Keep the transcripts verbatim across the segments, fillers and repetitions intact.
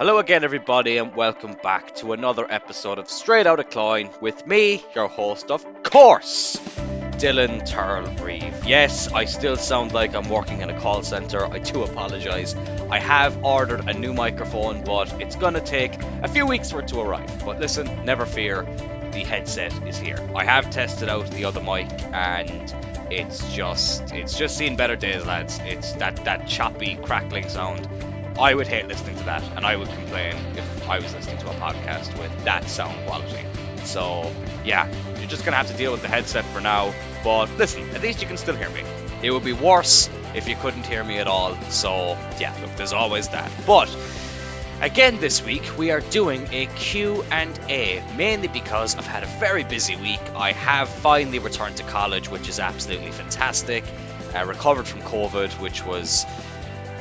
Hello again, everybody, and welcome back to another episode of Straight Out of Klein with me, your host, of course, Dylan Tyreeve. Yes, I still sound like I'm working in a call centre. I do apologise. I have ordered a new microphone, but it's going to take a few weeks for it to arrive. But listen, never fear, the headset is here. I have tested out the other mic, and it's just, it's just seen better days, lads. It's that, that choppy, crackling sound. I would hate listening to that, and I would complain if I was listening to a podcast with that sound quality. So, yeah, you're just going to have to deal with the headset for now. But listen, at least you can still hear me. It would be worse if you couldn't hear me at all. So, yeah, look, there's always that. But again, this week, we are doing a Q and A, mainly because I've had a very busy week. I have finally returned to college, which is absolutely fantastic. I recovered from COVID, which was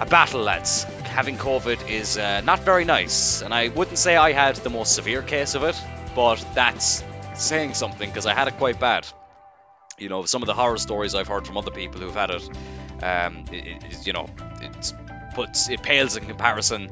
a battle, lads. Having COVID is uh, not very nice, and I wouldn't say I had the most severe case of it, but that's saying something because I had it quite bad. You know, some of the horror stories I've heard from other people who've had it, um, it, it you know, it puts it pales in comparison,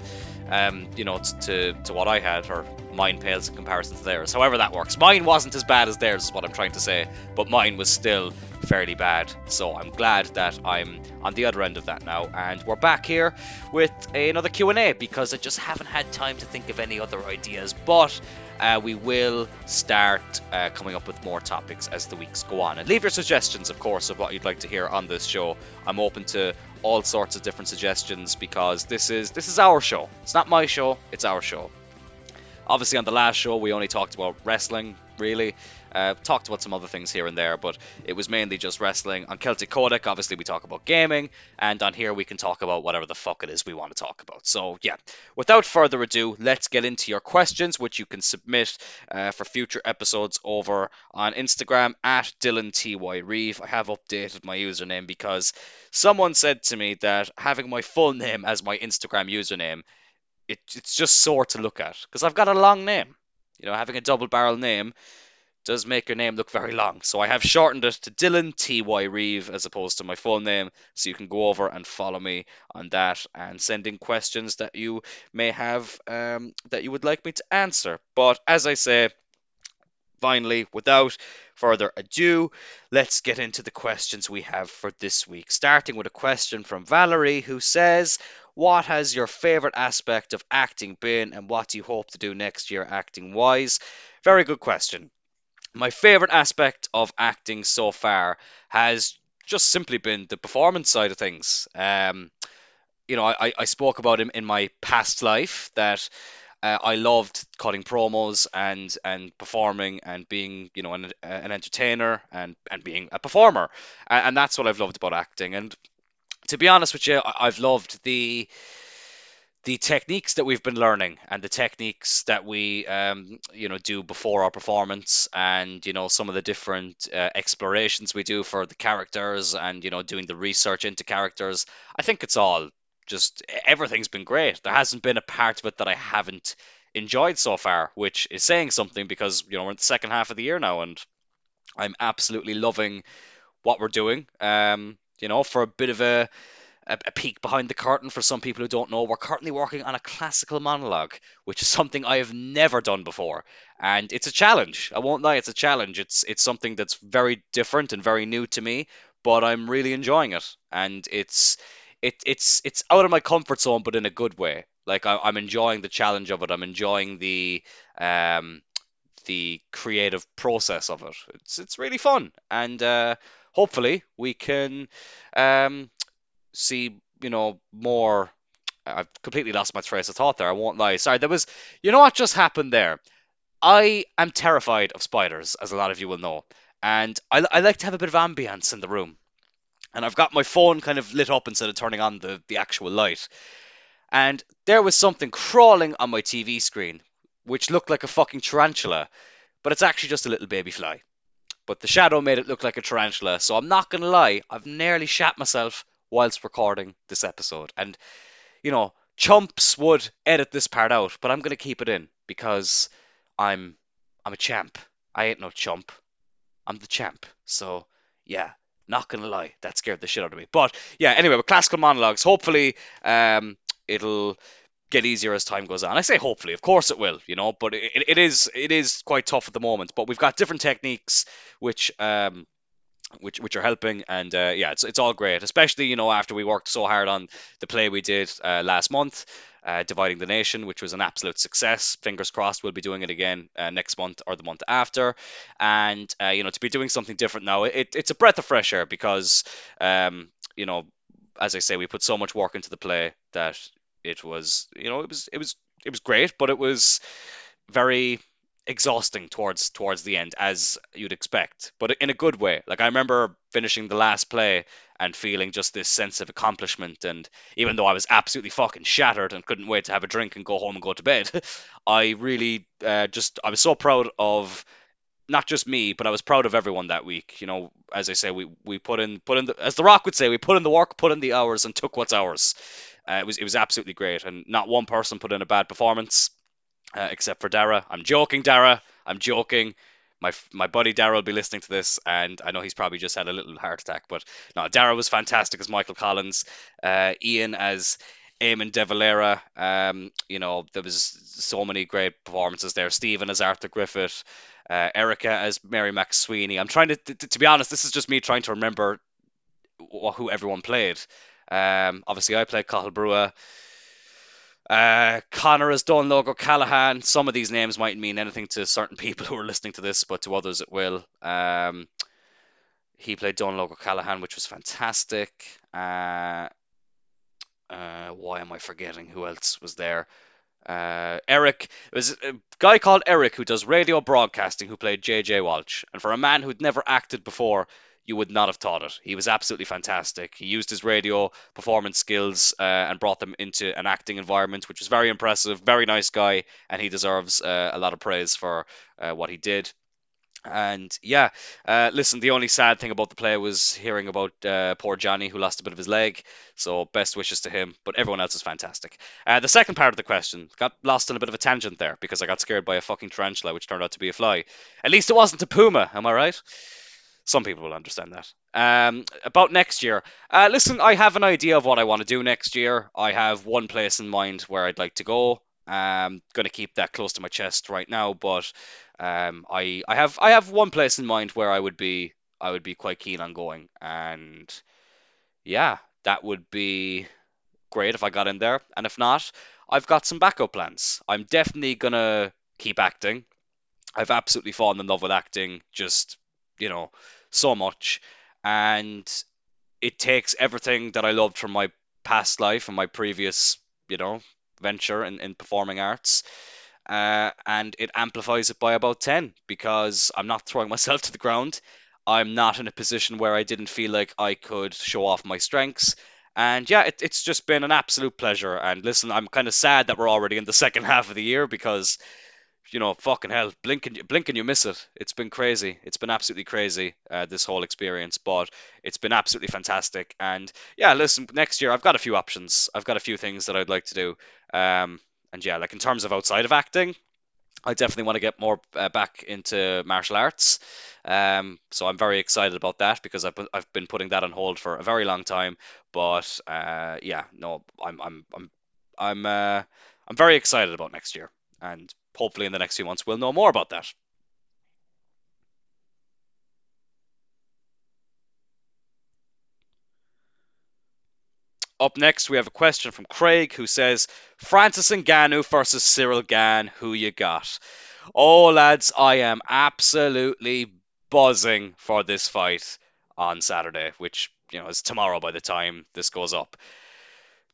um, you know, to to what I had, or mine pales in comparison to theirs. However that works, mine wasn't as bad as theirs, is what I'm trying to say, but mine was still fairly bad. So I'm glad that I'm on the other end of that now, and we're back here with a, another Q and A because I just haven't had time to think of any other ideas. But uh, we will start uh, coming up with more topics as the weeks go on. And leave your suggestions, of course, of what you'd like to hear on this show. I'm open to all sorts of different suggestions because this is this is our show. It's not my show, it's our show. Obviously, on the last show, we only talked about wrestling, really. Uh, talked about some other things here and there, but it was mainly just wrestling. On Celtic Kodak, obviously, we talk about gaming. And on here, we can talk about whatever the fuck it is we want to talk about. So, yeah. Without further ado, let's get into your questions, which you can submit uh, for future episodes over on Instagram, at Dylan T Y Reeve. I have updated my username because someone said to me that having my full name as my Instagram username, It, it's just sore to look at because I've got a long name. You know, having a double barrel name does make your name look very long. So I have shortened it to Dylan T Y Reeve as opposed to my full name. So you can go over and follow me on that and send in questions that you may have um, that you would like me to answer. But as I say, finally, without further ado, let's get into the questions we have for this week. Starting with a question from Valerie, who says, what has your favourite aspect of acting been and what do you hope to do next year acting-wise? Very good question. My favourite aspect of acting so far has just simply been the performance side of things. Um, you know, I, I spoke about him in my past life that Uh, I loved cutting promos and and performing and being, you know, an, an entertainer and, and being a performer. And, and that's what I've loved about acting. And to be honest with you, I've loved the the techniques that we've been learning and the techniques that we, um, you know, do before our performance and, you know, some of the different uh, explorations we do for the characters and, you know, doing the research into characters. I think it's all just everything's been great. There hasn't been a part of it that I haven't enjoyed so far, which is saying something because, you know, we're in the second half of the year now and I'm absolutely loving what we're doing. Um, you know, for a bit of a, a, a peek behind the curtain for some people who don't know, we're currently working on a classical monologue, which is something I have never done before. And it's a challenge. I won't lie, it's a challenge. It's, it's something that's very different and very new to me, but I'm really enjoying it. And it's... It, it's it's out of my comfort zone, but in a good way. Like I, I'm enjoying the challenge of it. I'm enjoying the um the creative process of it. It's it's really fun, and uh, hopefully we can um see you know more. I've completely lost my trace of thought there. I won't lie. Sorry, there was you know what just happened there. I am terrified of spiders, as a lot of you will know, and I I like to have a bit of ambience in the room. And I've got my phone kind of lit up instead of turning on the, the actual light. And there was something crawling on my T V screen, which looked like a fucking tarantula. But it's actually just a little baby fly. But the shadow made it look like a tarantula. So I'm not going to lie, I've nearly shat myself whilst recording this episode. And, you know, chumps would edit this part out, but I'm going to keep it in. Because I'm, I'm a champ. I ain't no chump. I'm the champ. So, yeah. Not going to lie, that scared the shit out of me. But yeah, anyway, with classical monologues, hopefully um, it'll get easier as time goes on. I say hopefully, of course it will, you know, but it, it is it is quite tough at the moment. But we've got different techniques which um which which are helping, and uh, yeah, it's it's all great, especially, you know, after we worked so hard on the play we did uh, last month, uh, Dividing the Nation, which was an absolute success. Fingers crossed we'll be doing it again uh, next month or the month after, and uh, you know, to be doing something different now, it it's a breath of fresh air because um you know, as I say, we put so much work into the play that it was, you know, it was it was it was great, but it was very exhausting towards towards the end, as you'd expect, but in a good way. Like, I remember finishing the last play and feeling just this sense of accomplishment, and even though I was absolutely fucking shattered and couldn't wait to have a drink and go home and go to bed, I really uh, just I was so proud of not just me, but I was proud of everyone that week. You know, as I say, we we put in put in the, as The Rock would say, we put in the work, put in the hours, and took what's ours. Uh, it was it was absolutely great, and not one person put in a bad performance. Uh, except for Dara. I'm joking, Dara. I'm joking. My my buddy Dara will be listening to this, and I know he's probably just had a little heart attack. But no, Dara was fantastic as Michael Collins. Uh, Ian as Eamon De Valera. Um, you know, there was so many great performances there. Stephen as Arthur Griffith. Uh, Erica as Mary McSweeney. I'm trying to, to, to be honest, this is just me trying to remember who everyone played. Um, obviously, I played Cathal Brewer. Uh, Connor as Don Lugh Callaghan. Some of these names might mean anything to certain people who are listening to this, but to others it will. Um, he played Don Lugh Callaghan, which was fantastic. Uh, uh, why am I forgetting who else was there? Uh, Eric, it was a guy called Eric who does radio broadcasting, who played J J Walsh, and for a man who'd never acted before, you would not have thought it. He was absolutely fantastic. He used his radio performance skills uh, and brought them into an acting environment, which was very impressive. Very nice guy, and he deserves uh, a lot of praise for uh, what he did. And yeah, uh, listen, the only sad thing about the play was hearing about uh, poor Johnny, who lost a bit of his leg. So best wishes to him, but everyone else is fantastic. Uh, the second part of the question got lost in a bit of a tangent there because I got scared by a fucking tarantula, which turned out to be a fly. At least it wasn't a puma, am I right? Some people will understand that. Um, about next year. Uh, listen, I have an idea of what I want to do next year. I have one place in mind where I'd like to go. I'm going to keep that close to my chest right now, but um, I I have I have one place in mind where I would be I would be quite keen on going, and yeah, that would be great if I got in there. And if not, I've got some backup plans. I'm definitely going to keep acting. I've absolutely fallen in love with acting, just, you know, so much, and it takes everything that I loved from my past life and my previous, you know, venture in, in performing arts, uh, and it amplifies it by about ten, because I'm not throwing myself to the ground. I'm not in a position where I didn't feel like I could show off my strengths, and yeah, it, it's just been an absolute pleasure. And listen, I'm kind of sad that we're already in the second half of the year, because, you know, fucking hell, blink and, you, blink and you miss it. It's been crazy. It's been absolutely crazy, uh, this whole experience, but it's been absolutely fantastic. And yeah, listen, next year I've got a few options. I've got a few things that I'd like to do. Um, and yeah, like in terms of outside of acting, I definitely want to get more uh, back into martial arts. Um, so I'm very excited about that, because I've been, I've been putting that on hold for a very long time. But uh, yeah, no, I'm I'm I'm I'm uh, I'm very excited about next year, and hopefully in the next few months we'll know more about that. Up next, we have a question from Craig, who says, Francis Ngannou versus Cyril Gane, who you got? Oh, lads, I am absolutely buzzing for this fight on Saturday, which, you know, is tomorrow by the time this goes up.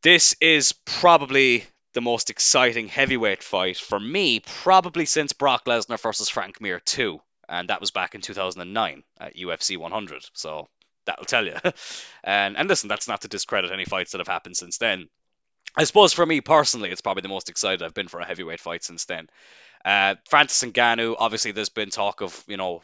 This is probably the most exciting heavyweight fight for me, probably since Brock Lesnar versus Frank Mir two, and that was back in two thousand nine at U F C one hundred. So that'll tell you. and and listen, that's not to discredit any fights that have happened since then. I suppose for me personally, it's probably the most excited I've been for a heavyweight fight since then. Uh, Francis Ngannou, obviously, there's been talk of, you know,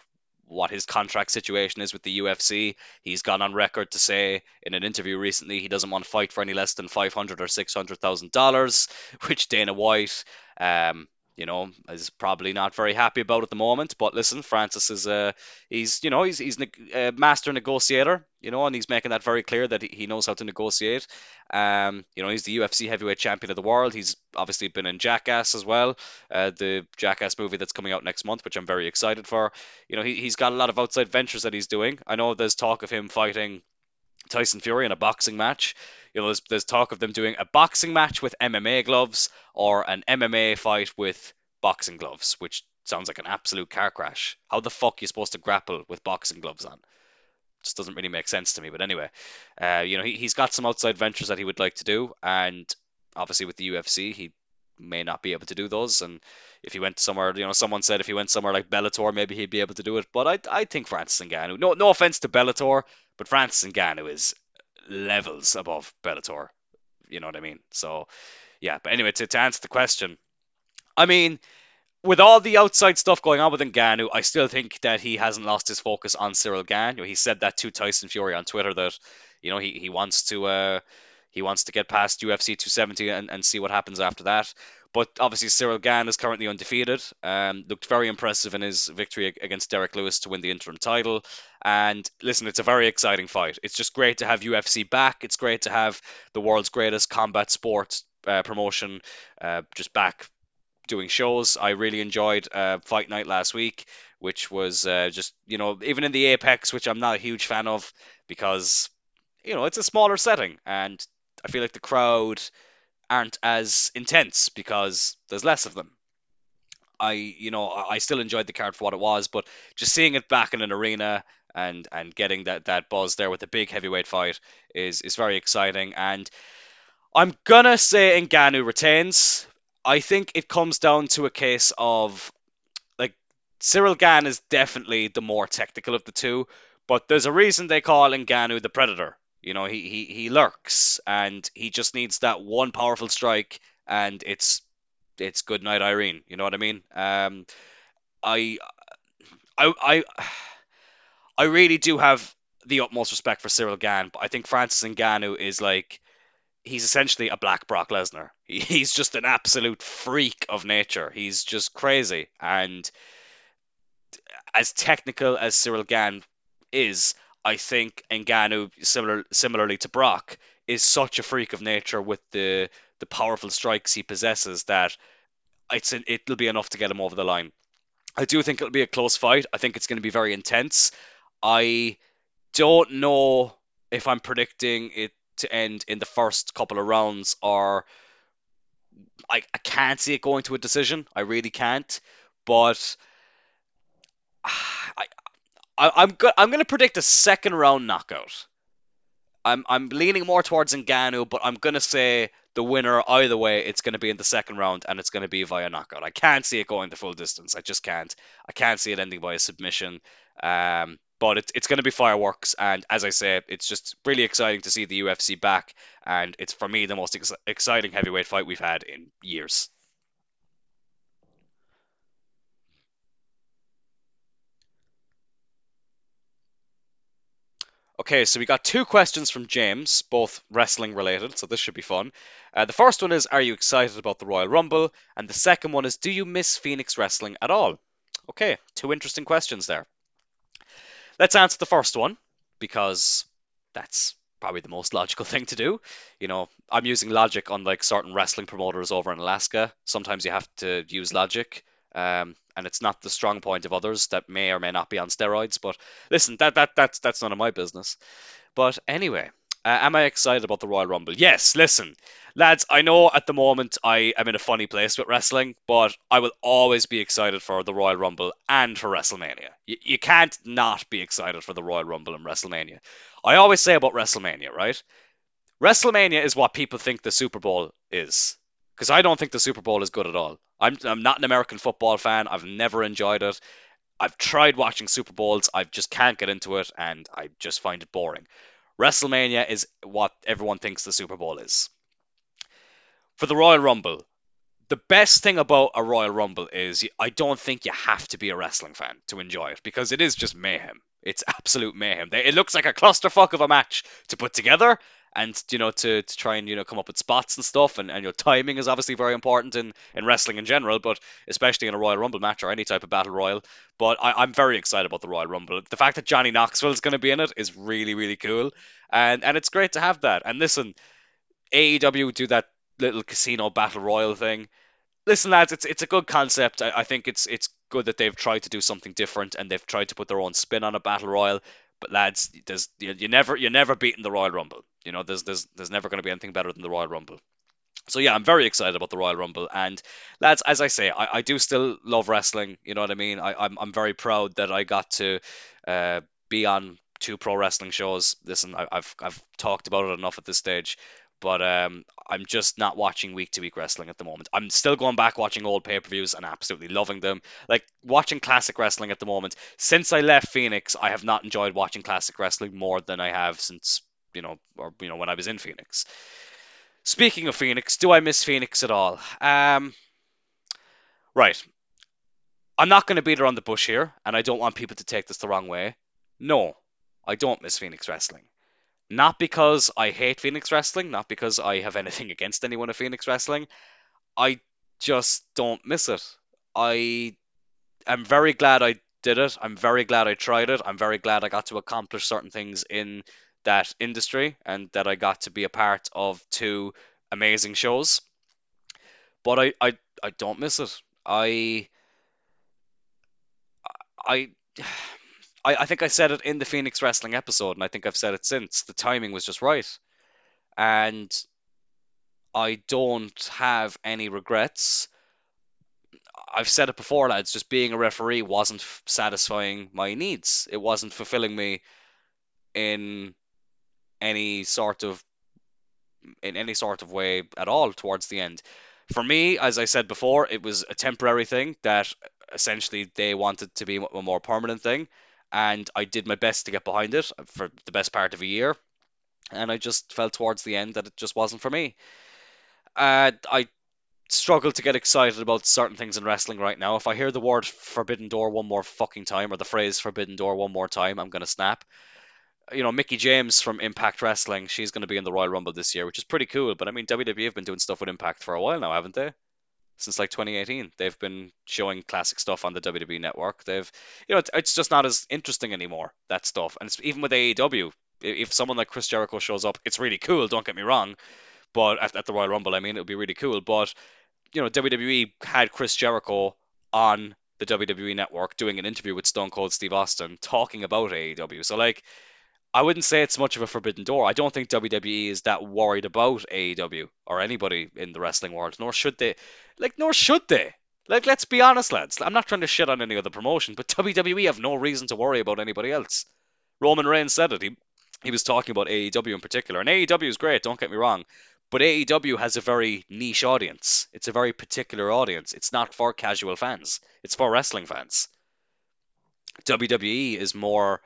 what his contract situation is with the U F C. He's gone on record to say in an interview recently he doesn't want to fight for any less than five hundred or six hundred thousand dollars, which Dana White, um, you know, is probably not very happy about at the moment. But listen, Francis is, uh, he's, you know, he's he's a master negotiator, you know, and he's making that very clear that he knows how to negotiate. Um, you know, he's the U F C heavyweight champion of the world. He's obviously been in Jackass as well, uh, the Jackass movie that's coming out next month, which I'm very excited for. You know, he, he's got a lot of outside ventures that he's doing. I know there's talk of him fighting Tyson Fury in a boxing match. You know, there's, there's talk of them doing a boxing match with M M A gloves or an M M A fight with boxing gloves, which sounds like an absolute car crash. How the fuck are you supposed to grapple with boxing gloves on? Just doesn't really make sense to me. But anyway, uh, you know, he, he's got some outside ventures that he would like to do. And obviously with the U F C, he may not be able to do those. And if he went somewhere, you know, someone said if he went somewhere like Bellator, maybe he'd be able to do it. But I I think Francis Ngannou, no, no offense to Bellator, but Francis Ngannou is levels above Bellator. You know what I mean? So, yeah. But anyway, to, to answer the question, I mean, with all the outside stuff going on with Ngannou, I still think that he hasn't lost his focus on Cyril Gane. You know, he said that to Tyson Fury on Twitter that, you know, he, he wants to... Uh, He wants to get past U F C two seventy and, and see what happens after that. But obviously, Cyril Gane is currently undefeated. Um, looked very impressive in his victory against Derek Lewis to win the interim title. And listen, it's a very exciting fight. It's just great to have U F C back. It's great to have the world's greatest combat sport uh, promotion uh, just back doing shows. I really enjoyed uh, Fight Night last week, which was uh, just, you know, even in the Apex, which I'm not a huge fan of because, you know, it's a smaller setting. And I feel like the crowd aren't as intense because there's less of them. I, you know, I still enjoyed the card for what it was, but just seeing it back in an arena and, and getting that, that buzz there with the big heavyweight fight is, is very exciting. And I'm going to say Ngannou retains. I think it comes down to a case of, like, Cyril Gane is definitely the more technical of the two, but there's a reason they call Ngannou the Predator. You know, he, he, he lurks, and he just needs that one powerful strike, and it's it's good night, Irene. You know what I mean? Um, I, I, I, I really do have the utmost respect for Cyril Gane, but I think Francis Ngannou is like, he's essentially a black Brock Lesnar. He, he's just an absolute freak of nature. He's just crazy, and as technical as Cyril Gane is, I think Ngannou, similar, similarly to Brock, is such a freak of nature with the the powerful strikes he possesses that it's an, it'll be enough to get him over the line. I do think it'll be a close fight. I think it's going to be very intense. I don't know if I'm predicting it to end in the first couple of rounds, or I, I can't see it going to a decision. I really can't. But I... I'm go- I'm going to predict a second round knockout. I'm I'm leaning more towards Ngannou, but I'm going to say the winner either way, it's going to be in the second round, and it's going to be via knockout. I can't see it going the full distance. I just can't. I can't see it ending by a submission. Um, but it, it's going to be fireworks, and as I say, it's just really exciting to see the U F C back, and it's, for me, the most ex- exciting heavyweight fight we've had in years. Okay, so we got two questions from James, both wrestling related, so this should be fun. Uh, the first one is, are you excited about the Royal Rumble? And the second one is, do you miss Phoenix Wrestling at all? Okay, two interesting questions there. Let's answer the first one, because that's probably the most logical thing to do. You know, I'm using logic, unlike certain wrestling promoters over in Alaska. Sometimes you have to use logic. Um, and it's not the strong point of others that may or may not be on steroids. But listen, that that that's that's none of my business. But anyway, uh, am I excited about the Royal Rumble? Yes. Listen, lads, I know at the moment I am in a funny place with wrestling, but I will always be excited for the Royal Rumble and for WrestleMania. You, you can't not be excited for the Royal Rumble and WrestleMania. I always say about WrestleMania, right? WrestleMania is what people think the Super Bowl is. Because I don't think the Super Bowl is good at all. I'm I'm not an American football fan. I've never enjoyed it. I've tried watching Super Bowls. I just can't get into it, and I just find it boring. WrestleMania is what everyone thinks the Super Bowl is. For the Royal Rumble, the best thing about a Royal Rumble is I don't think you have to be a wrestling fan to enjoy it, because it is just mayhem. It's absolute mayhem. It looks like a clusterfuck of a match to put together, and, you know, to, to try and, you know, come up with spots and stuff. And, and your timing is obviously very important in, in wrestling in general, but especially in a Royal Rumble match or any type of battle royal. But I, I'm very excited about the Royal Rumble. The fact that Johnny Knoxville is going to be in it is really, really cool. And, and it's great to have that. And listen, A E W do that little casino battle royal thing. Listen, lads, it's it's a good concept. I, I think it's it's good that they've tried to do something different and they've tried to put their own spin on a battle royal. But lads, there's you, you never you're never beating the Royal Rumble. You know, there's there's there's never going to be anything better than the Royal Rumble. So yeah, I'm very excited about the Royal Rumble. And lads, as I say, I, I do still love wrestling. You know what I mean? I, I'm I'm very proud that I got to uh, be on two pro wrestling shows. Listen, I, I've I've talked about it enough at this stage. But um, I'm just not watching week-to-week wrestling at the moment. I'm still going back watching old pay-per-views and absolutely loving them. Like, watching classic wrestling at the moment. Since I left Phoenix, I have not enjoyed watching classic wrestling more than I have since, you know, or, you know, when I was in Phoenix. Speaking of Phoenix, do I miss Phoenix at all? Um, right. I'm not going to beat around the bush here, and I don't want people to take this the wrong way. No, I don't miss Phoenix wrestling. Not because I hate Phoenix Wrestling, not because I have anything against anyone at Phoenix Wrestling. I just don't miss it. I am very glad I did it. I'm very glad I tried it. I'm very glad I got to accomplish certain things in that industry and that I got to be a part of two amazing shows. But I, I, I don't miss it. I... I... I, I think I said it in the Phoenix Wrestling episode, and I think I've said it since. The timing was just right. And I don't have any regrets. I've said it before, lads, just being a referee wasn't f- satisfying my needs. It wasn't fulfilling me in any sort of in any sort of way at all towards the end. For me, as I said before, it was a temporary thing that essentially they wanted to be a more permanent thing. And I did my best to get behind it for the best part of a year. And I just felt towards the end that it just wasn't for me. Uh, I struggle to get excited about certain things in wrestling right now. If I hear the word Forbidden Door one more fucking time, or the phrase Forbidden Door one more time, I'm going to snap. You know, Mickie James from Impact Wrestling, she's going to be in the Royal Rumble this year, which is pretty cool. But I mean, W W E have been doing stuff with Impact for a while now, haven't they? Since like twenty eighteen, they've been showing classic stuff on the W W E network. They've, you know, it's just not as interesting anymore, that stuff. And it's, even with A E W, if someone like Chris Jericho shows up, it's really cool, don't get me wrong. But at, at the Royal Rumble, I mean, it would be really cool. But, you know, W W E had Chris Jericho on the W W E network doing an interview with Stone Cold Steve Austin talking about A E W. So, like, I wouldn't say it's much of a forbidden door. I don't think W W E is that worried about A E W or anybody in the wrestling world, nor should they. Like, nor should they. Like, let's be honest, lads. I'm not trying to shit on any other promotion, but W W E have no reason to worry about anybody else. Roman Reigns said it. He, he was talking about A E W in particular. And A E W is great, don't get me wrong. But A E W has a very niche audience. It's a very particular audience. It's not for casual fans. It's for wrestling fans. W W E is more...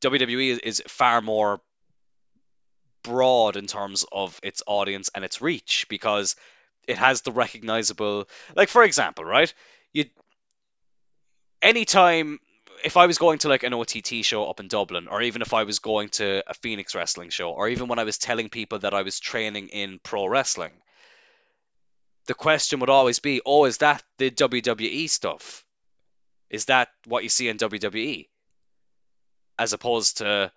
W W E is far more broad in terms of its audience and its reach because it has the recognizable, like, for example, right? You, anytime, if I was going to like an O T T show up in Dublin, or even if I was going to a Phoenix wrestling show, or even when I was telling people that I was training in pro wrestling, the question would always be, oh, is that the W W E stuff? Is that what you see in W W E? As opposed to,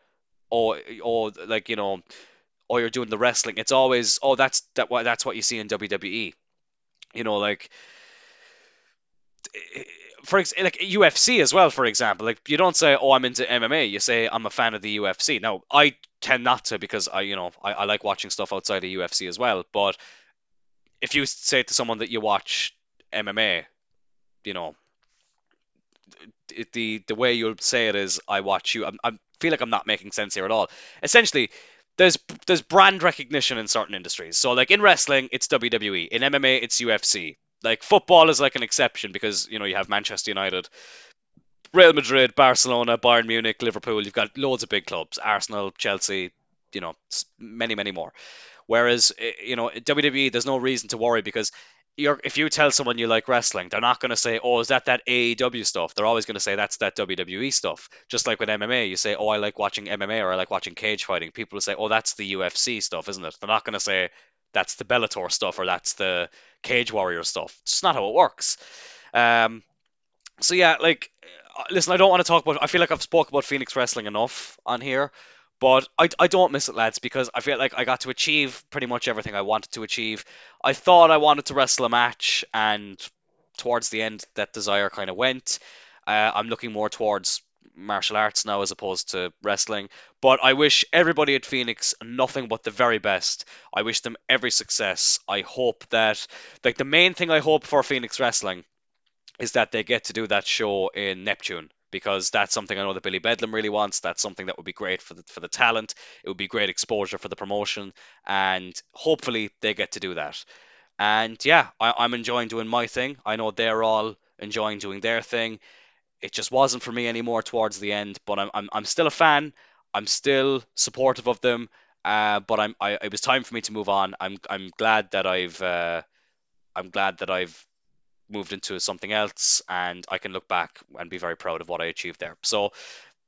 oh, oh, like, you know, oh, you're doing the wrestling. It's always, oh, that's that. That's what you see in W W E. You know, like, for ex- like U F C as well, for example. Like, you don't say, oh, I'm into M M A. You say, I'm a fan of the U F C. Now, I tend not to because I, you know, I, I like watching stuff outside of U F C as well. But if you say to someone that you watch M M A, you know, It, the the way you'll say it is, I watch you. I, I feel like I'm not making sense here at all. Essentially, there's there's brand recognition in certain industries. So, like, in wrestling, it's W W E. In M M A, it's U F C. Like, football is like an exception because, you know, you have Manchester United, Real Madrid, Barcelona, Bayern Munich, Liverpool. You've got loads of big clubs. Arsenal, Chelsea, you know, many, many more. Whereas, you know, W W E, there's no reason to worry because you're, if you tell someone you like wrestling, they're not going to say, oh, is that that A E W stuff? They're always going to say, that's that W W E stuff. Just like with M M A, you say, oh, I like watching M M A, or I like watching cage fighting. People will say, oh, that's the U F C stuff, isn't it? They're not going to say, that's the Bellator stuff, or that's the Cage Warrior stuff. It's not how it works. Um, so, yeah, like, listen, I don't want to talk about, I feel like I've spoken about Phoenix Wrestling enough on here. But I, I don't miss it, lads, because I feel like I got to achieve pretty much everything I wanted to achieve. I thought I wanted to wrestle a match, and towards the end, that desire kind of went. Uh, I'm looking more towards martial arts now as opposed to wrestling. But I wish everybody at Phoenix nothing but the very best. I wish them every success. I hope that, like, the main thing I hope for Phoenix Wrestling is that they get to do that show in Neptune. Because that's something I know that Billy Bedlam really wants. That's something that would be great for the, for the talent. It would be great exposure for the promotion. And hopefully they get to do that. And yeah, I, I'm enjoying doing my thing. I know they're all enjoying doing their thing. It just wasn't for me anymore towards the end. But I'm I'm, I'm still a fan. I'm still supportive of them. Uh, but I'm I, it was time for me to move on. I'm I'm glad that I've uh, I'm glad that I've. moved into something else, and I can look back and be very proud of what I achieved there. So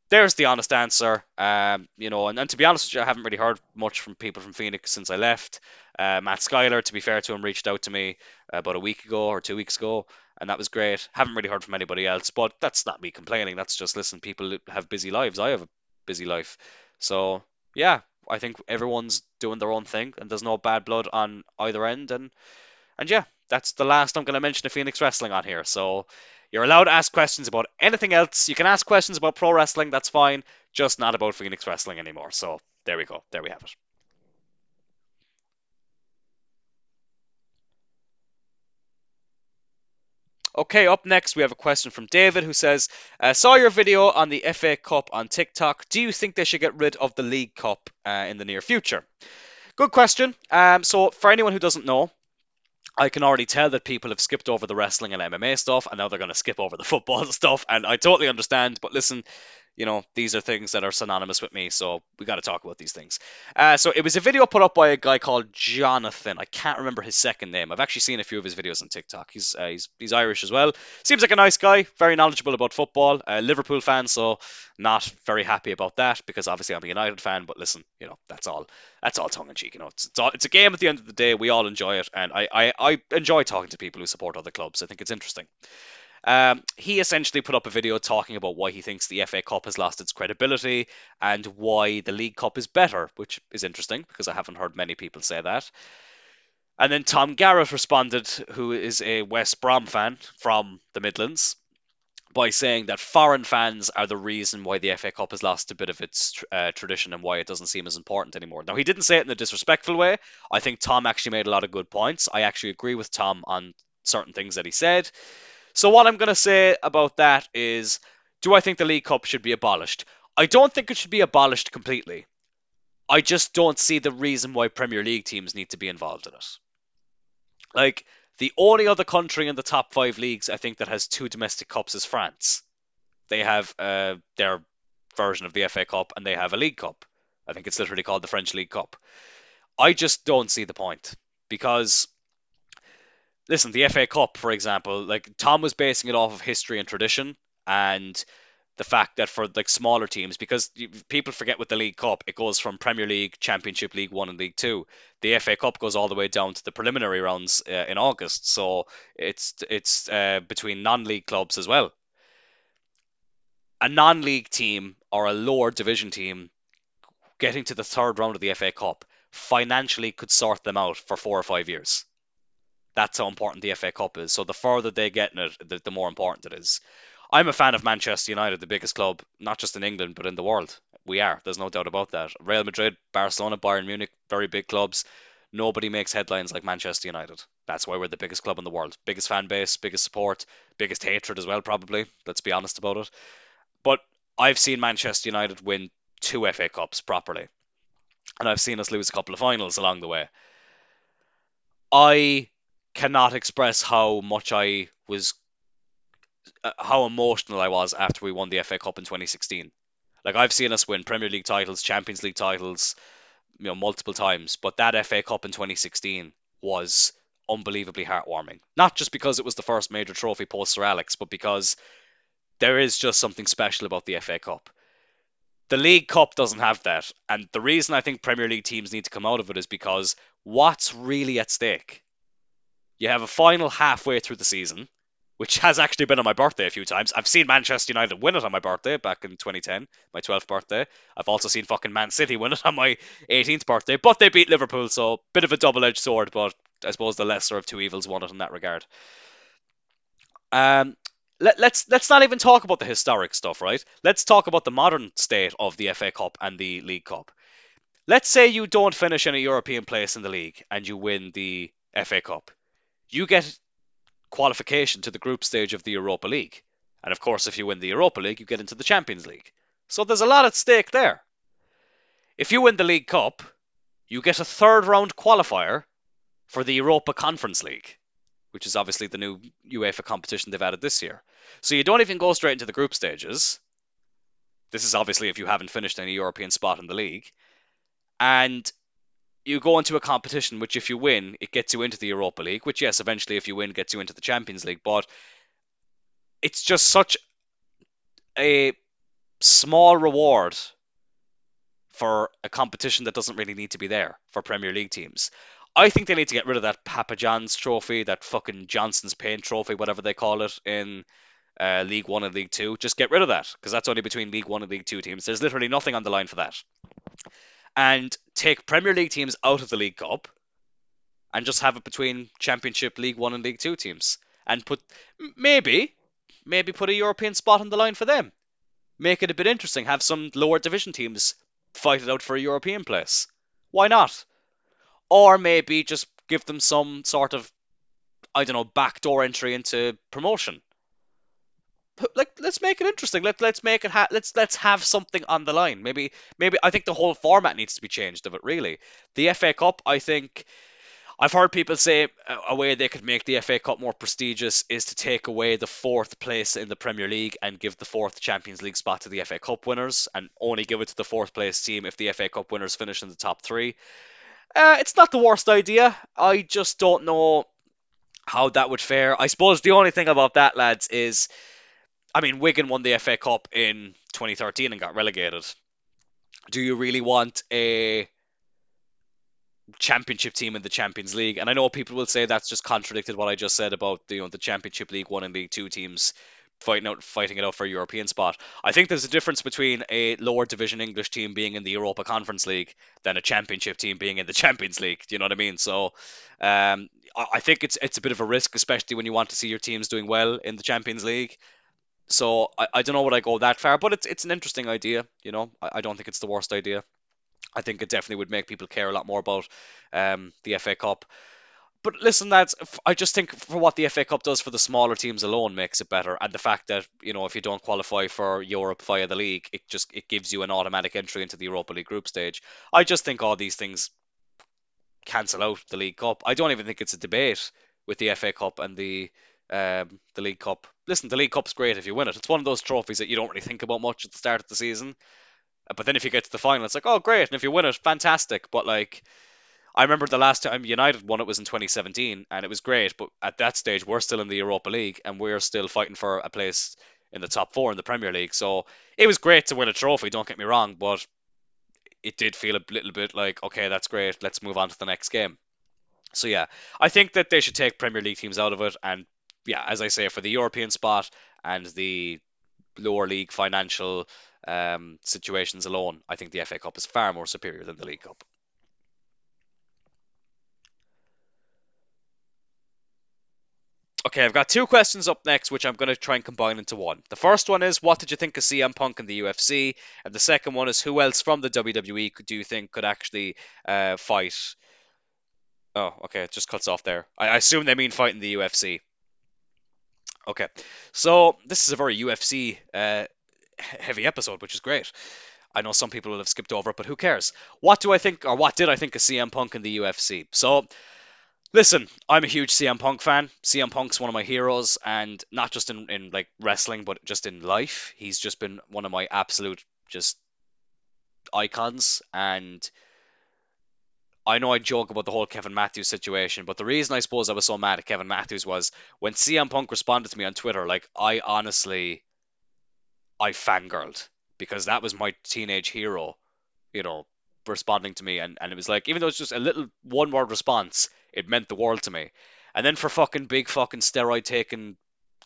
there's the honest answer. Um, you know, and, and to be honest with you, I haven't really heard much from people from Phoenix since I left. Uh, Matt Schuyler, to be fair to him, reached out to me about a week ago or two weeks ago, and that was great. Haven't really heard from anybody else, but that's not me complaining. That's just, listen, people have busy lives. I have a busy life. So yeah, I think everyone's doing their own thing, and there's no bad blood on either end. And, and yeah, that's the last I'm going to mention of Phoenix Wrestling on here. So you're allowed to ask questions about anything else. You can ask questions about pro wrestling. That's fine. Just not about Phoenix Wrestling anymore. So there we go. There we have it. Okay, up next, we have a question from David, who says, uh, saw your video on the F A Cup on TikTok. Do you think they should get rid of the League Cup uh, in the near future? Good question. Um, so for anyone who doesn't know, I can already tell that people have skipped over the wrestling and M M A stuff, and now they're going to skip over the football stuff, and I totally understand. But listen, you know, these are things that are synonymous with me, so we got to talk about these things. Uh, so it was a video put up by a guy called Jonathan. I can't remember his second name. I've actually seen a few of his videos on TikTok. He's uh, he's, he's Irish as well. Seems like a nice guy, very knowledgeable about football. Uh, Liverpool fan, so not very happy about that, because obviously I'm a United fan. But listen, you know, that's all that's all tongue in cheek. You know, it's it's, all, it's a game at the end of the day. We all enjoy it, and I, I I enjoy talking to people who support other clubs. I think it's interesting. Um, he essentially put up a video talking about why he thinks the F A Cup has lost its credibility and why the League Cup is better, which is interesting because I haven't heard many people say that. And then Tom Garrett responded, who is a West Brom fan from the Midlands, by saying that foreign fans are the reason why the F A Cup has lost a bit of its uh, tradition and why it doesn't seem as important anymore. Now, he didn't say it in a disrespectful way. I think Tom actually made a lot of good points. I actually agree with Tom on certain things that he said. So what I'm going to say about that is, do I think the League Cup should be abolished? I don't think it should be abolished completely. I just don't see the reason why Premier League teams need to be involved in it. Like, the only other country in the top five leagues, I think, that has two domestic cups is France. They have uh, their version of the F A Cup, and they have a League Cup. I think it's literally called the French League Cup. I just don't see the point, because... listen, the F A Cup, for example, like Tom was basing it off of history and tradition and the fact that for like smaller teams, because people forget with the League Cup, it goes from Premier League, Championship League one and League two. The F A Cup goes all the way down to the preliminary rounds uh, in August. So it's it's uh, between non-league clubs as well. A non-league team or a lower division team getting to the third round of the F A Cup financially could sort them out for four or five years. That's how important the F A Cup is. So the further they get in it, the, the more important it is. I'm a fan of Manchester United, the biggest club, not just in England, but in the world. We are. There's no doubt about that. Real Madrid, Barcelona, Bayern Munich, very big clubs. Nobody makes headlines like Manchester United. That's why we're the biggest club in the world. Biggest fan base, biggest support, biggest hatred as well, probably. Let's be honest about it. But I've seen Manchester United win two F A Cups properly. And I've seen us lose a couple of finals along the way. I... cannot express how much I was, uh, how emotional I was after we won the F A Cup in twenty sixteen. Like, I've seen us win Premier League titles, Champions League titles, you know, multiple times. But that F A Cup in twenty sixteen was unbelievably heartwarming. Not just because it was the first major trophy post Sir Alex, but because there is just something special about the F A Cup. The League Cup doesn't have that. And the reason I think Premier League teams need to come out of it is because what's really at stake? You have a final halfway through the season, which has actually been on my birthday a few times. I've seen Manchester United win it on my birthday back in twenty ten, my twelfth birthday. I've also seen fucking Man City win it on my eighteenth birthday, but they beat Liverpool, so a bit of a double-edged sword, but I suppose the lesser of two evils won it in that regard. Um, let, let's let's not even talk about the historic stuff, right? Let's talk about the modern state of the F A Cup and the League Cup. Let's say you don't finish in a European place in the league and you win the F A Cup. You get qualification to the group stage of the Europa League. And of course, if you win the Europa League, you get into the Champions League. So there's a lot at stake there. If you win the League Cup, you get a third round qualifier for the Europa Conference League, which is obviously the new UEFA competition they've added this year. So you don't even go straight into the group stages. This is obviously if you haven't finished any European spot in the league. And you go into a competition which, if you win, it gets you into the Europa League, which, yes, eventually, if you win, gets you into the Champions League. But it's just such a small reward for a competition that doesn't really need to be there for Premier League teams. I think they need to get rid of that Papa John's trophy, that fucking Johnson's Paint trophy, whatever they call it, in uh, League One and League Two. Just get rid of that, because that's only between League One and League Two teams. There's literally nothing on the line for that. And take Premier League teams out of the League Cup and just have it between Championship, League One and League Two teams. And put maybe, maybe put a European spot on the line for them. Make it a bit interesting. Have some lower division teams fight it out for a European place. Why not? Or maybe just give them some sort of, I don't know, backdoor entry into promotion. Like, let's make it interesting. Let let's make it. Ha- let's let's have something on the line. Maybe maybe I think the whole format needs to be changed of it. Really, the F A Cup. I think I've heard people say a way they could make the F A Cup more prestigious is to take away the fourth place in the Premier League and give the fourth Champions League spot to the F A Cup winners, and only give it to the fourth place team if the F A Cup winners finish in the top three. Uh, it's not the worst idea. I just don't know how that would fare. I suppose the only thing about that, lads, is. I mean, Wigan won the F A Cup in twenty thirteen and got relegated. Do you really want a championship team in the Champions League? And I know people will say that's just contradicted what I just said about the, you know, the Championship League One and League Two teams fighting out, fighting it out for a European spot. I think there's a difference between a lower division English team being in the Europa Conference League than a Championship team being in the Champions League. Do you know what I mean? So um, I think it's it's a bit of a risk, especially when you want to see your teams doing well in the Champions League. So I, I don't know what I go that far, but it's it's an interesting idea, you know. I, I don't think it's the worst idea. I think it definitely would make people care a lot more about um, the F A Cup. But listen, lads, I just think for what the F A Cup does for the smaller teams alone makes it better. And the fact that, you know, if you don't qualify for Europe via the league, it just it gives you an automatic entry into the Europa League group stage. I just think all these things cancel out the League Cup. I don't even think it's a debate with the F A Cup and the... Um, the League Cup. Listen, the League Cup's great if you win it. It's one of those trophies that you don't really think about much at the start of the season. But then if you get to the final, it's like, oh, great. And if you win it, fantastic. But like, I remember the last time United won it was in twenty seventeen, and it was great. But at that stage, we're still in the Europa League, and we're still fighting for a place in the top four in the Premier League. So it was great to win a trophy, don't get me wrong, but it did feel a little bit like, okay, that's great. Let's move on to the next game. So yeah, I think that they should take Premier League teams out of it and yeah, as I say, for the European spot and the lower league financial um, situations alone, I think the F A Cup is far more superior than the League Cup. Okay, I've got two questions up next, which I'm going to try and combine into one. The first one is, what did you think of C M Punk in the U F C? And the second one is, who else from the W W E do you think could actually uh, fight? Oh, okay, it just cuts off there. I, I assume they mean fight in the U F C. Okay, so this is a very U F C uh, heavy episode, which is great. I know some people will have skipped over it, but who cares? What do I think, or what did I think of C M Punk in the U F C? So, listen, I'm a huge C M Punk fan. C M Punk's one of my heroes, and not just in, in like wrestling, but just in life. He's just been one of my absolute just icons, and I know I joke about the whole Kevin Matthews situation, but the reason I suppose I was so mad at Kevin Matthews was when C M Punk responded to me on Twitter, like, I honestly, I fangirled, because that was my teenage hero, you know, responding to me. And, and it was like, even though it's just a little one word response, it meant the world to me. And then for fucking big fucking steroid taking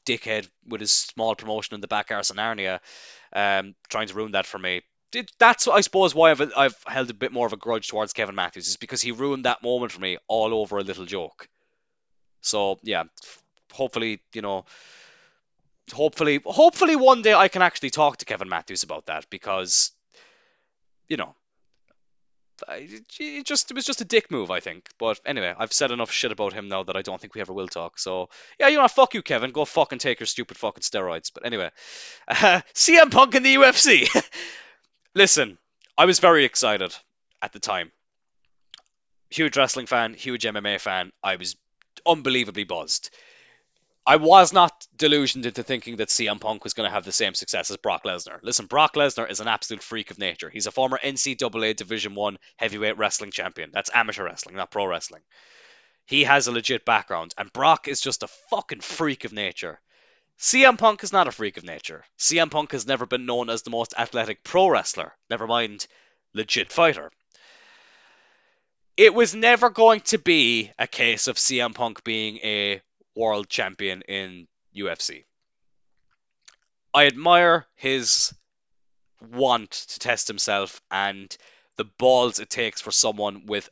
dickhead with his small promotion in the back arse in Narnia, um, trying to ruin that for me. It, that's, I suppose, why I've, I've held a bit more of a grudge towards Kevin Matthews, is because he ruined that moment for me all over a little joke. So, yeah, hopefully, you know, hopefully, hopefully one day I can actually talk to Kevin Matthews about that, because, you know, it just it was just a dick move, I think. But anyway, I've said enough shit about him now that I don't think we ever will talk. So yeah, you know, fuck you, Kevin. Go fucking take your stupid fucking steroids. But anyway, uh, C M Punk in the U F C. Listen, I was very excited at the time. Huge wrestling fan, huge M M A fan. I was unbelievably buzzed. I was not delusioned into thinking that C M Punk was going to have the same success as Brock Lesnar. Listen, Brock Lesnar is an absolute freak of nature. He's a former N C double A Division I heavyweight wrestling champion. That's amateur wrestling, not pro wrestling. He has a legit background, and Brock is just a fucking freak of nature. C M Punk is not a freak of nature. C M Punk has never been known as the most athletic pro wrestler, never mind legit fighter. It was never going to be a case of C M Punk being a world champion in U F C. I admire his want to test himself and the balls it takes for someone with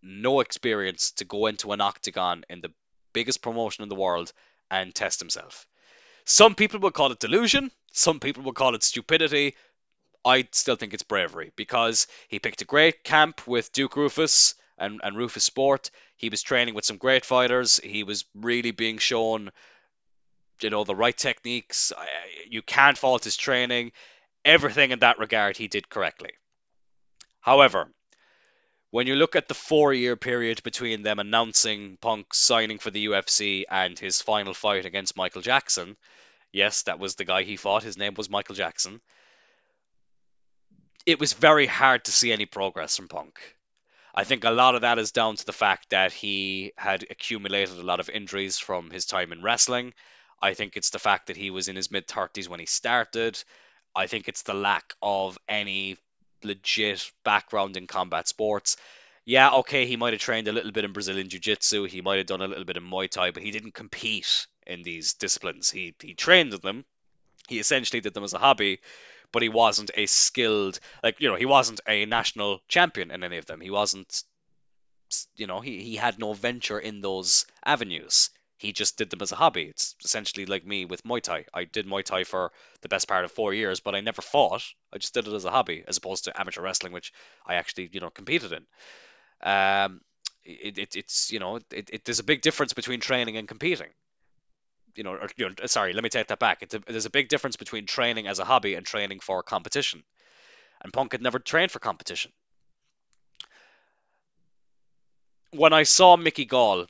no experience to go into an octagon in the biggest promotion in the world and test himself. Some people will call it delusion, some people will call it stupidity. I still think it's bravery, because he picked a great camp with Duke Rufus and, and Rufus Sport. He was training with some great fighters. He was really being shown, you know, the right techniques. You can't fault his training. Everything in that regard, he did correctly. However, when you look at the four-year period between them announcing Punk signing for the U F C and his final fight against Michael Jackson, yes, that was the guy he fought. His name was Michael Jackson. It was very hard to see any progress from Punk. I think a lot of that is down to the fact that he had accumulated a lot of injuries from his time in wrestling. I think it's the fact that he was in his mid-thirties when he started. I think it's the lack of any legit background in combat sports. Yeah, okay, he might have trained a little bit in Brazilian Jiu-Jitsu. He might have done a little bit in Muay Thai, but he didn't compete in these disciplines. He, he trained in them. He essentially did them as a hobby. But he wasn't a skilled, like, you know, he wasn't a national champion in any of them. He wasn't, you know, he, he had no venture in those avenues. He just did them as a hobby. It's essentially like me with Muay Thai. I did Muay Thai for the best part of four years, but I never fought. I just did it as a hobby, as opposed to amateur wrestling, which I actually, you know, competed in. Um, it, it it's, you know, it, it there's a big difference between training and competing. You know, or, you know, sorry, let me take that back. It's a, there's a big difference between training as a hobby and training for competition. And Punk had never trained for competition. When I saw Mickey Gall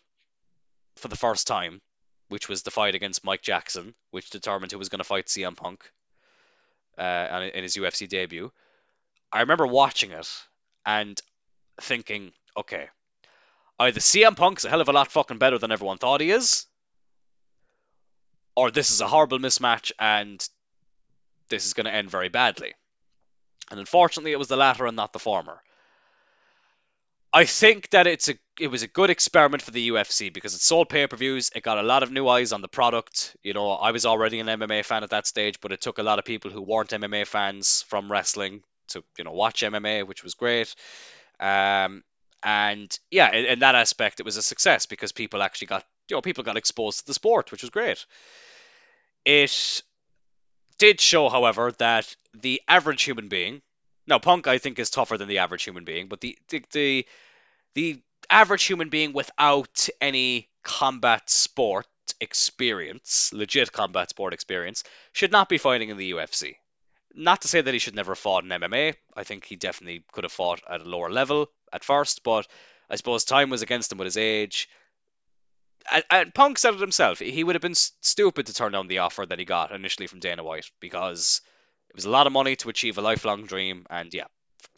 for the first time, which was the fight against Mike Jackson, which determined who was going to fight C M Punk uh, in his U F C debut, I remember watching it and thinking, okay, either C M Punk's a hell of a lot fucking better than everyone thought he is, or this is a horrible mismatch and this is going to end very badly. And unfortunately, it was the latter and not the former. I think that it's a it was a good experiment for the U F C because it sold pay-per-views. It got a lot of new eyes on the product. You know, I was already an M M A fan at that stage, but it took a lot of people who weren't M M A fans from wrestling to, you know, watch M M A, which was great. Um, and yeah, in, in that aspect, it was a success because people actually got, you know, people got exposed to the sport, which was great. It did show, however, that the average human being... Now, Punk, I think, is tougher than the average human being, but the the the, the average human being without any combat sport experience, legit combat sport experience, should not be fighting in the U F C. Not to say that he should never have fought in M M A. I think he definitely could have fought at a lower level at first, but I suppose time was against him with his age. And Punk said it himself. He would have been stupid to turn down the offer that he got initially from Dana White because it was a lot of money to achieve a lifelong dream. And yeah,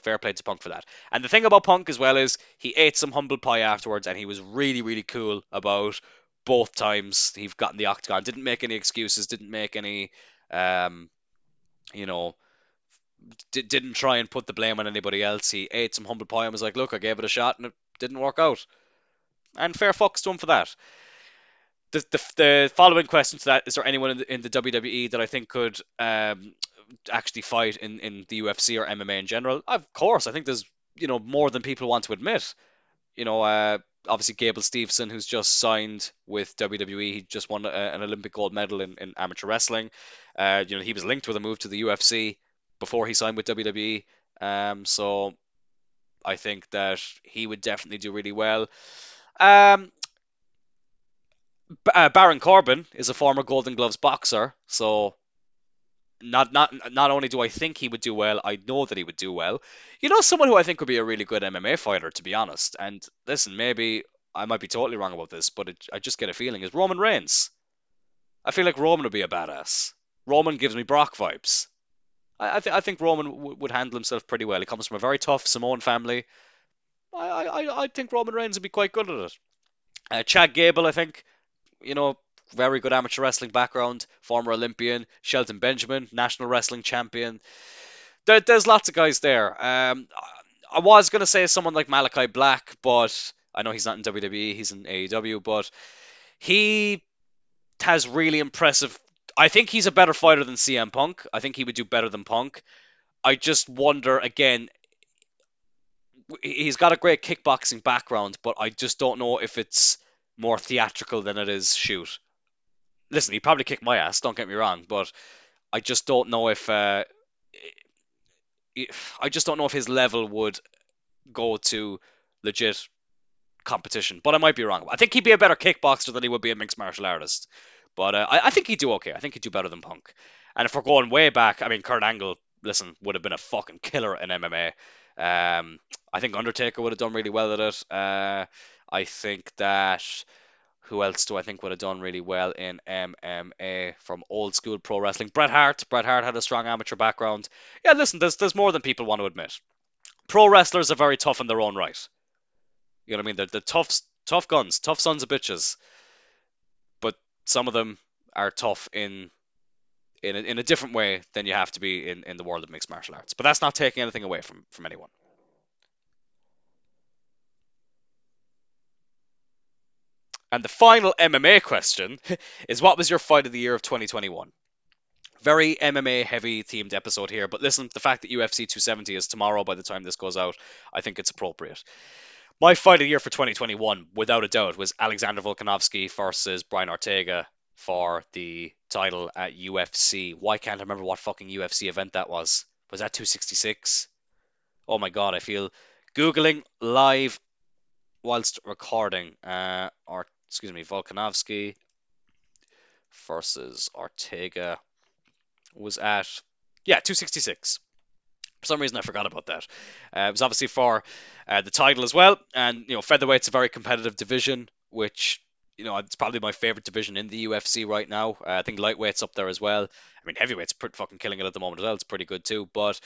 fair play to Punk for that. And the thing about Punk as well is he ate some humble pie afterwards, and he was really, really cool about both times he've gotten the octagon. Didn't make any excuses, didn't make any, um, you know, d- didn't try and put the blame on anybody else. He ate some humble pie and was like, look, I gave it a shot and it didn't work out. And fair fucks to him for that. The, the, the following question to that, is there anyone in the, in the W W E that I think could um, actually fight in, in the U F C or M M A in general? Of course, I think there's, you know, more than people want to admit. You know, uh, obviously Gable Steveson, who's just signed with W W E, he just won a, an Olympic gold medal in, in amateur wrestling. Uh, you know, he was linked with a move to the U F C before he signed with W W E. Um, so I think that he would definitely do really well. Um... Uh, Baron Corbin is a former Golden Gloves boxer, so not not not only do I think he would do well, I know that he would do well. You know, someone who I think would be a really good M M A fighter, to be honest, and listen, maybe I might be totally wrong about this, but it, I just get a feeling, is Roman Reigns. I feel like Roman would be a badass. Roman gives me Brock vibes. I, I, th- I think Roman w- would handle himself pretty well. He comes from a very tough Samoan family. I, I, I think Roman Reigns would be quite good at it. Uh, Chad Gable, I think. You know, very good amateur wrestling background, former Olympian, Shelton Benjamin, national wrestling champion. There, there's lots of guys there. Um, I was going to say someone like Malachi Black, but I know he's not in W W E, he's in A E W, but he has really impressive... I think he's a better fighter than C M Punk. I think he would do better than Punk. I just wonder, again... He's got a great kickboxing background, but I just don't know if it's... more theatrical than it is shoot. Listen, he probably kicked my ass, don't get me wrong, but I just don't know if uh, I just don't know if his level would go to legit competition, but I might be wrong. I think he'd be a better kickboxer than he would be a mixed martial artist, but uh, I, I think he'd do okay. I think he'd do better than Punk. And if we're going way back, I mean, Kurt Angle, listen, would have been a fucking killer in M M A. Um, I think Undertaker would have done really well at it. Uh, I think that, who else do I think would have done really well in M M A from old school pro wrestling? Bret Hart. Bret Hart had a strong amateur background. Yeah, listen, there's there's more than people want to admit. Pro wrestlers are very tough in their own right. You know what I mean? They're, they're tough, tough guns, tough sons of bitches. But some of them are tough in in a, in a different way than you have to be in, in the world of mixed martial arts. But that's not taking anything away from, from anyone. And the final M M A question is, what was your fight of the year of twenty twenty-one? Very M M A heavy themed episode here, but listen, the fact that U F C two seventy is tomorrow by the time this goes out, I think it's appropriate. My fight of the year for twenty twenty-one, without a doubt, was Alexander Volkanovski versus Brian Ortega for the title at U F C. Why can't I remember what fucking U F C event that was? Was that two sixty-six? Oh my God, I feel Googling live whilst recording. Uh, or Excuse me, Volkanovski versus Ortega was at, yeah, two sixty-six. For some reason, I forgot about that. Uh, it was obviously for uh, the title as well. And, you know, featherweight's a very competitive division, which, you know, it's probably my favorite division in the U F C right now. Uh, I think lightweight's up there as well. I mean, heavyweight's pretty fucking killing it at the moment as well. It's pretty good too. But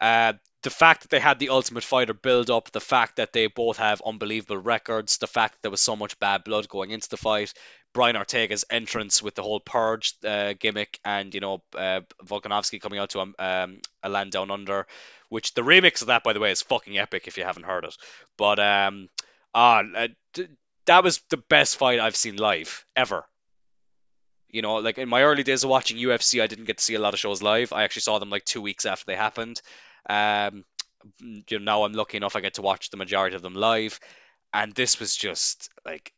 uh, the fact that they had the Ultimate Fighter build up, the fact that they both have unbelievable records, the fact that there was so much bad blood going into the fight, Brian Ortega's entrance with the whole purge uh, gimmick, and, you know, uh, Volkanovski coming out to um, um, a Land Down Under, which the remix of that, by the way, is fucking epic if you haven't heard it. But um, ah, uh, d- that was the best fight I've seen live ever. You know, like in my early days of watching U F C, I didn't get to see a lot of shows live. I actually saw them like two weeks after they happened. Um, you know, now I'm lucky enough I get to watch the majority of them live, and this was just like,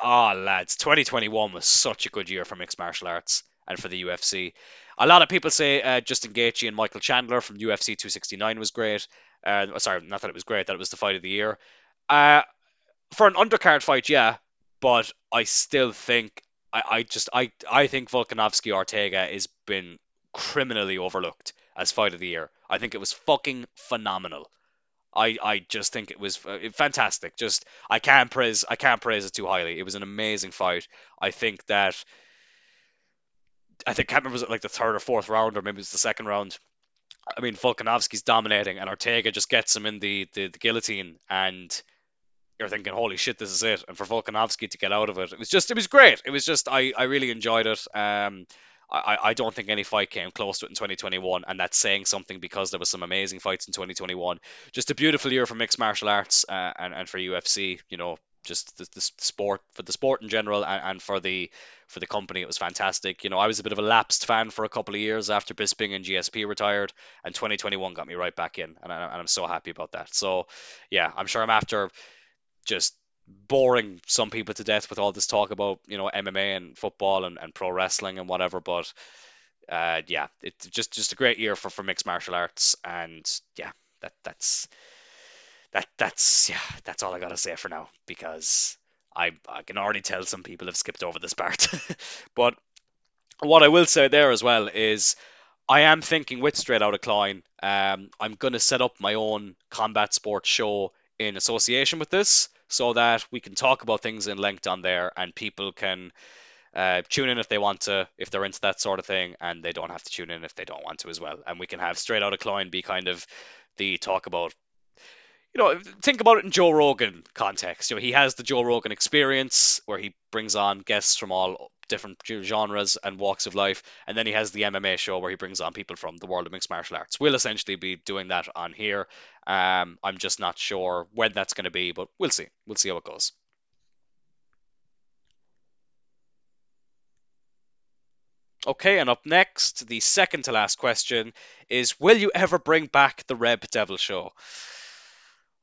ah, oh, lads, twenty twenty-one was such a good year for mixed martial arts and for the U F C. A lot of people say uh, Justin Gaethje and Michael Chandler from U F C two sixty-nine was great. Uh, sorry, not that it was great, that it was the fight of the year. Uh, for an undercard fight, yeah, but I still think I, I just I I think Volkanovski Ortega has been criminally overlooked as fight of the year. I think it was fucking phenomenal. I, I just think it was fantastic. Just I can't praise I can't praise it too highly. It was an amazing fight. I think that I think I can't remember, was it like the third or fourth round, or maybe it was the second round. I mean, Volkanovski's dominating, and Ortega just gets him in the, the, the guillotine, and you're thinking, holy shit, this is it. And for Volkanovski to get out of it, it was just, it was great. It was just, I, I really enjoyed it. Um, I, I don't think any fight came close to it in twenty twenty-one, and that's saying something because there was some amazing fights in twenty twenty-one. Just a beautiful year for mixed martial arts uh, and, and for U F C, you know, just the, the sport, for the sport in general, and, and for the for the company, it was fantastic. You know, I was a bit of a lapsed fan for a couple of years after Bisping and G S P retired, and twenty twenty-one got me right back in, and, I, and I'm so happy about that. So, yeah, I'm sure I'm after just boring some people to death with all this talk about, you know, M M A and football and, and pro wrestling and whatever, but uh yeah, it's just just a great year for for mixed martial arts, and yeah, that that's that that's yeah that's all I gotta say for now, because I I can already tell some people have skipped over this part. But what I will say there as well is I am thinking with Straight Out of Klein, um I'm gonna set up my own combat sports show in association with this, so that we can talk about things in length on there, and people can uh, tune in if they want to, if they're into that sort of thing, and they don't have to tune in if they don't want to as well. And we can have Straight Out of Klein be kind of the talk about, you know, think about it in Joe Rogan context. You know, he has the Joe Rogan Experience, where he brings on guests from all different genres and walks of life, and then he has the M M A show where he brings on people from the world of mixed martial arts. We'll essentially be doing that on here. Um, I'm just not sure when that's going to be, but we'll see. We'll see how it goes. Okay, and up next, the second to last question is, will you ever bring back the Reb Devil show?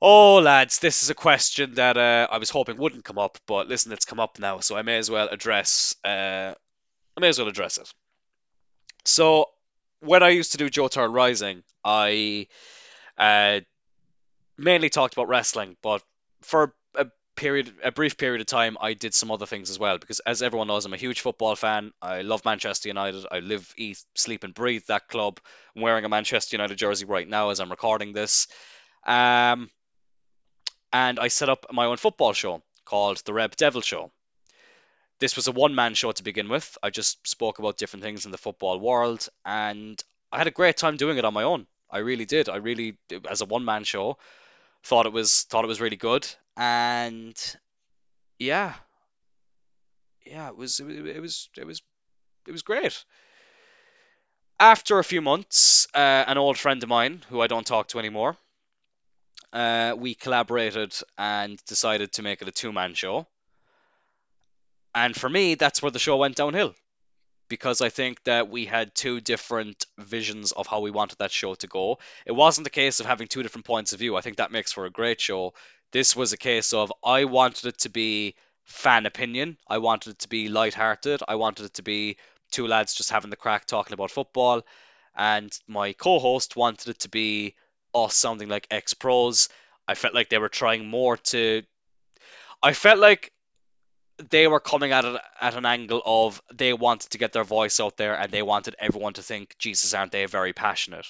Oh, lads, this is a question that uh, I was hoping wouldn't come up, but listen, it's come up now, so I may as well address. Uh, I may as well address it. So, when I used to do Jotar Rising, I uh, mainly talked about wrestling, but for a period, a brief period of time, I did some other things as well. Because as everyone knows, I'm a huge football fan. I love Manchester United. I live, eat, sleep, and breathe that club. I'm wearing a Manchester United jersey right now as I'm recording this. Um. And I set up my own football show called The Reb Devil Show. This was a one-man show to begin with. I just spoke about different things in the football world, and I had a great time doing it on my own. I really did. I really, as a one-man show, thought it was thought it was really good. And yeah, yeah, it was it was it was it was great. After a few months, uh, an old friend of mine who I don't talk to anymore. Uh, we collaborated and decided to make it a two-man show. And for me, that's where the show went downhill, because I think that we had two different visions of how we wanted that show to go. It wasn't a case of having two different points of view. I think that makes for a great show. This was a case of I wanted it to be fan opinion. I wanted it to be lighthearted. I wanted it to be two lads just having the crack talking about football. And my co-host wanted it to be us sounding like ex-pros. I felt like they were trying more to... I felt like they were coming at it at an angle of they wanted to get their voice out there, and they wanted everyone to think, Jesus, aren't they very passionate?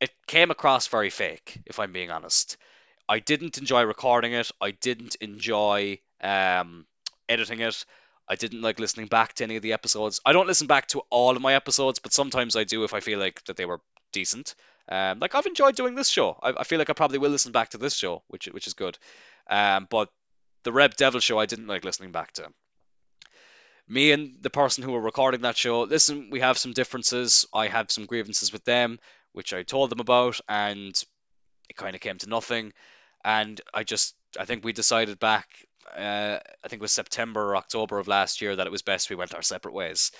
It came across very fake, if I'm being honest. I didn't enjoy recording it. I didn't enjoy um, editing it. I didn't like listening back to any of the episodes. I don't listen back to all of my episodes, but sometimes I do if I feel like that they were decent. Um, like, I've enjoyed doing this show. I, I feel like I probably will listen back to this show, which which is good. Um, but the Reb Devil show, I didn't like listening back to. Me and the person who were recording that show, listen, we have some differences. I have some grievances with them, which I told them about, and it kind of came to nothing. And I just, I think we decided back, uh, I think it was September or October of last year, that it was best we went our separate ways.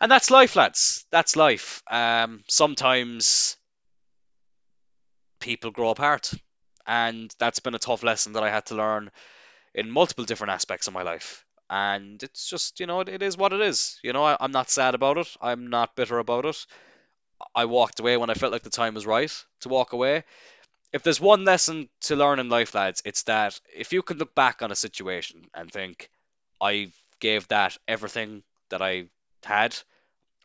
And that's life, lads. That's life. Um, sometimes... people grow apart, and that's been a tough lesson that I had to learn in multiple different aspects of my life. And it's just, you know, it, it is what it is. You know, I, I'm not sad about it. I'm not bitter about it. I walked away when I felt like the time was right to walk away. If there's one lesson to learn in life, lads, it's that if you can look back on a situation and think, I gave that everything that I had,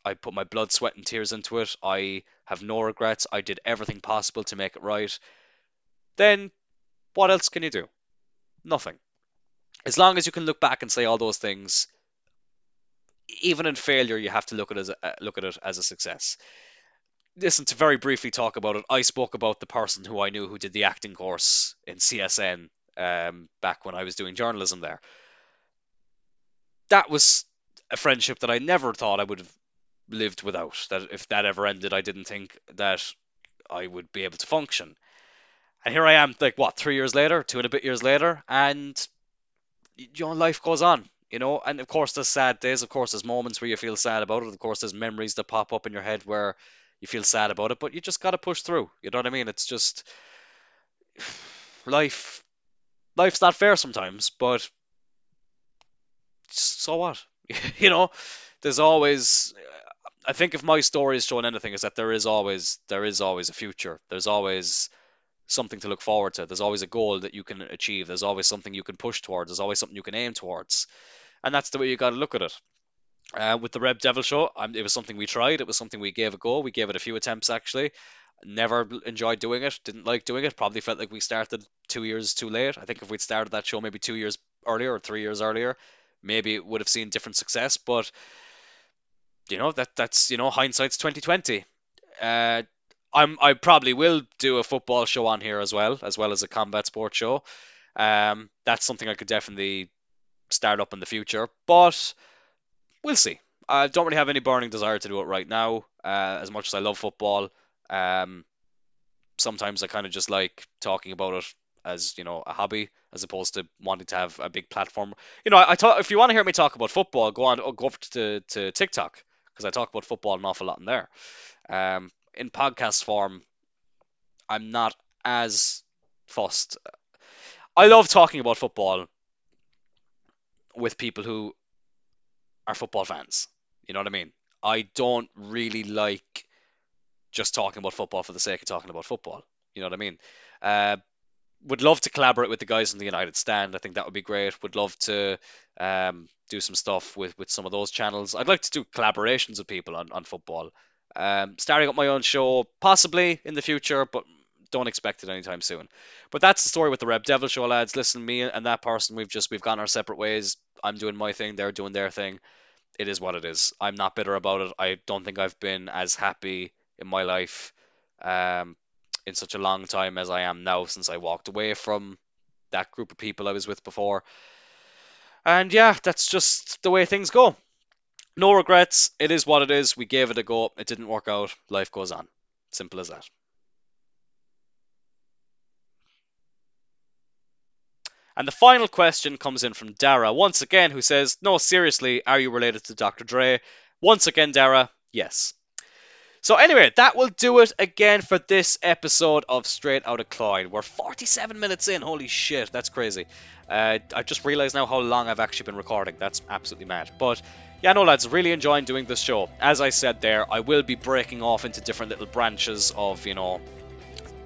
I put my blood, sweat, and tears into it, I have no regrets, I did everything possible to make it right, then what else can you do? Nothing. As long as you can look back and say all those things, even in failure, you have to look at it as a, look at it as a success. listen, to very briefly talk about it, I spoke about the person who I knew who did the acting course in C S N um, back when I was doing journalism there. That was a friendship that I never thought I would have lived without. That if that ever ended, I didn't think that I would be able to function. And here I am, like, what, three years later, two and a bit years later, and your life goes on, you know? And of course, there's sad days. Of course, there's moments where you feel sad about it. Of course, there's memories that pop up in your head where you feel sad about it, but you just got to push through. You know what I mean? It's just life. Life's not fair sometimes, but so what? You know, there's always, I think if my story has shown anything, is that there is always, there is always a future. There's always something to look forward to. There's always a goal that you can achieve. There's always something you can push towards. There's always something you can aim towards. And that's the way you got to look at it. Uh, with the Reb Devil show, um, it was something we tried. It was something we gave a go. We gave it a few attempts, actually. Never enjoyed doing it. Didn't like doing it. Probably felt like we started two years too late. I think if we'd started that show maybe two years earlier or three years earlier, maybe it would have seen different success. But, you know, that that's, you know, hindsight's twenty twenty. Uh, I'm, I probably will do a football show on here as well, as well as a combat sports show. Um, that's something I could definitely start up in the future. But we'll see. I don't really have any burning desire to do it right now. Uh, as much as I love football, um, sometimes I kind of just like talking about it as, you know, a hobby, as opposed to wanting to have a big platform. You know, I, I talk, if you want to hear me talk about football, go on, go over to to TikTok, because I talk about football an awful lot in there. Um, in podcast form, I'm not as fussed. I love talking about football with people who are football fans. You know what I mean? I don't really like just talking about football for the sake of talking about football. You know what I mean? Uh, would love to collaborate with the guys in the United Stand. I think that would be great. Would love to um, do some stuff with, with some of those channels. I'd like to do collaborations with people on, on football. Um, starting up my own show, possibly in the future, but don't expect it anytime soon. But that's the story with the Reb Devil show, lads. Listen, me and that person, we've just, we've gone our separate ways. I'm doing my thing, they're doing their thing. It is what it is. I'm not bitter about it. I don't think I've been as happy in my life um, in such a long time as I am now, since I walked away from that group of people I was with before. And yeah, that's just the way things go. No regrets. It is what it is. We gave it a go. It didn't work out. Life goes on. Simple as that. And the final question comes in from Dara, once again, who says, no, seriously, are you related to Doctor Dre? Once again, Dara, yes. So anyway, that will do it again for this episode of Straight Out of Klein. We're forty-seven minutes in. Holy shit, that's crazy. Uh, I just realised now how long I've actually been recording. That's absolutely mad. But yeah, no, lads, really enjoying doing this show. As I said there, I will be breaking off into different little branches of, you know,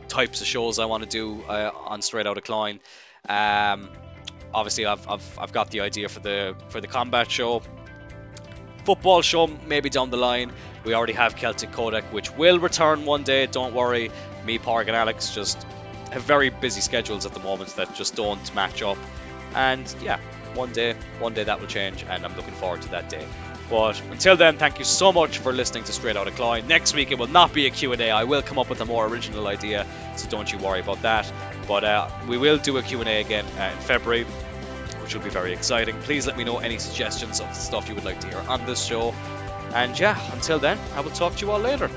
types of shows I want to do uh, on Straight Out of Klein. Um, obviously, I've, I've I've got the idea for the for the combat show, football show maybe down the line. We already have Celtic Kodak, which will return one day. Don't worry, me, Parg, and Alex just have very busy schedules at the moment that just don't match up. And yeah, one day, one day that will change, and I'm looking forward to that day. But until then, thank you so much for listening to Straight Outta Klein. Next week, it will not be a Q and A. I will come up with a more original idea, so don't you worry about that. But uh, we will do a Q and A again uh, in February, which will be very exciting. Please let me know any suggestions of stuff you would like to hear on this show. And yeah, until then, I will talk to you all later.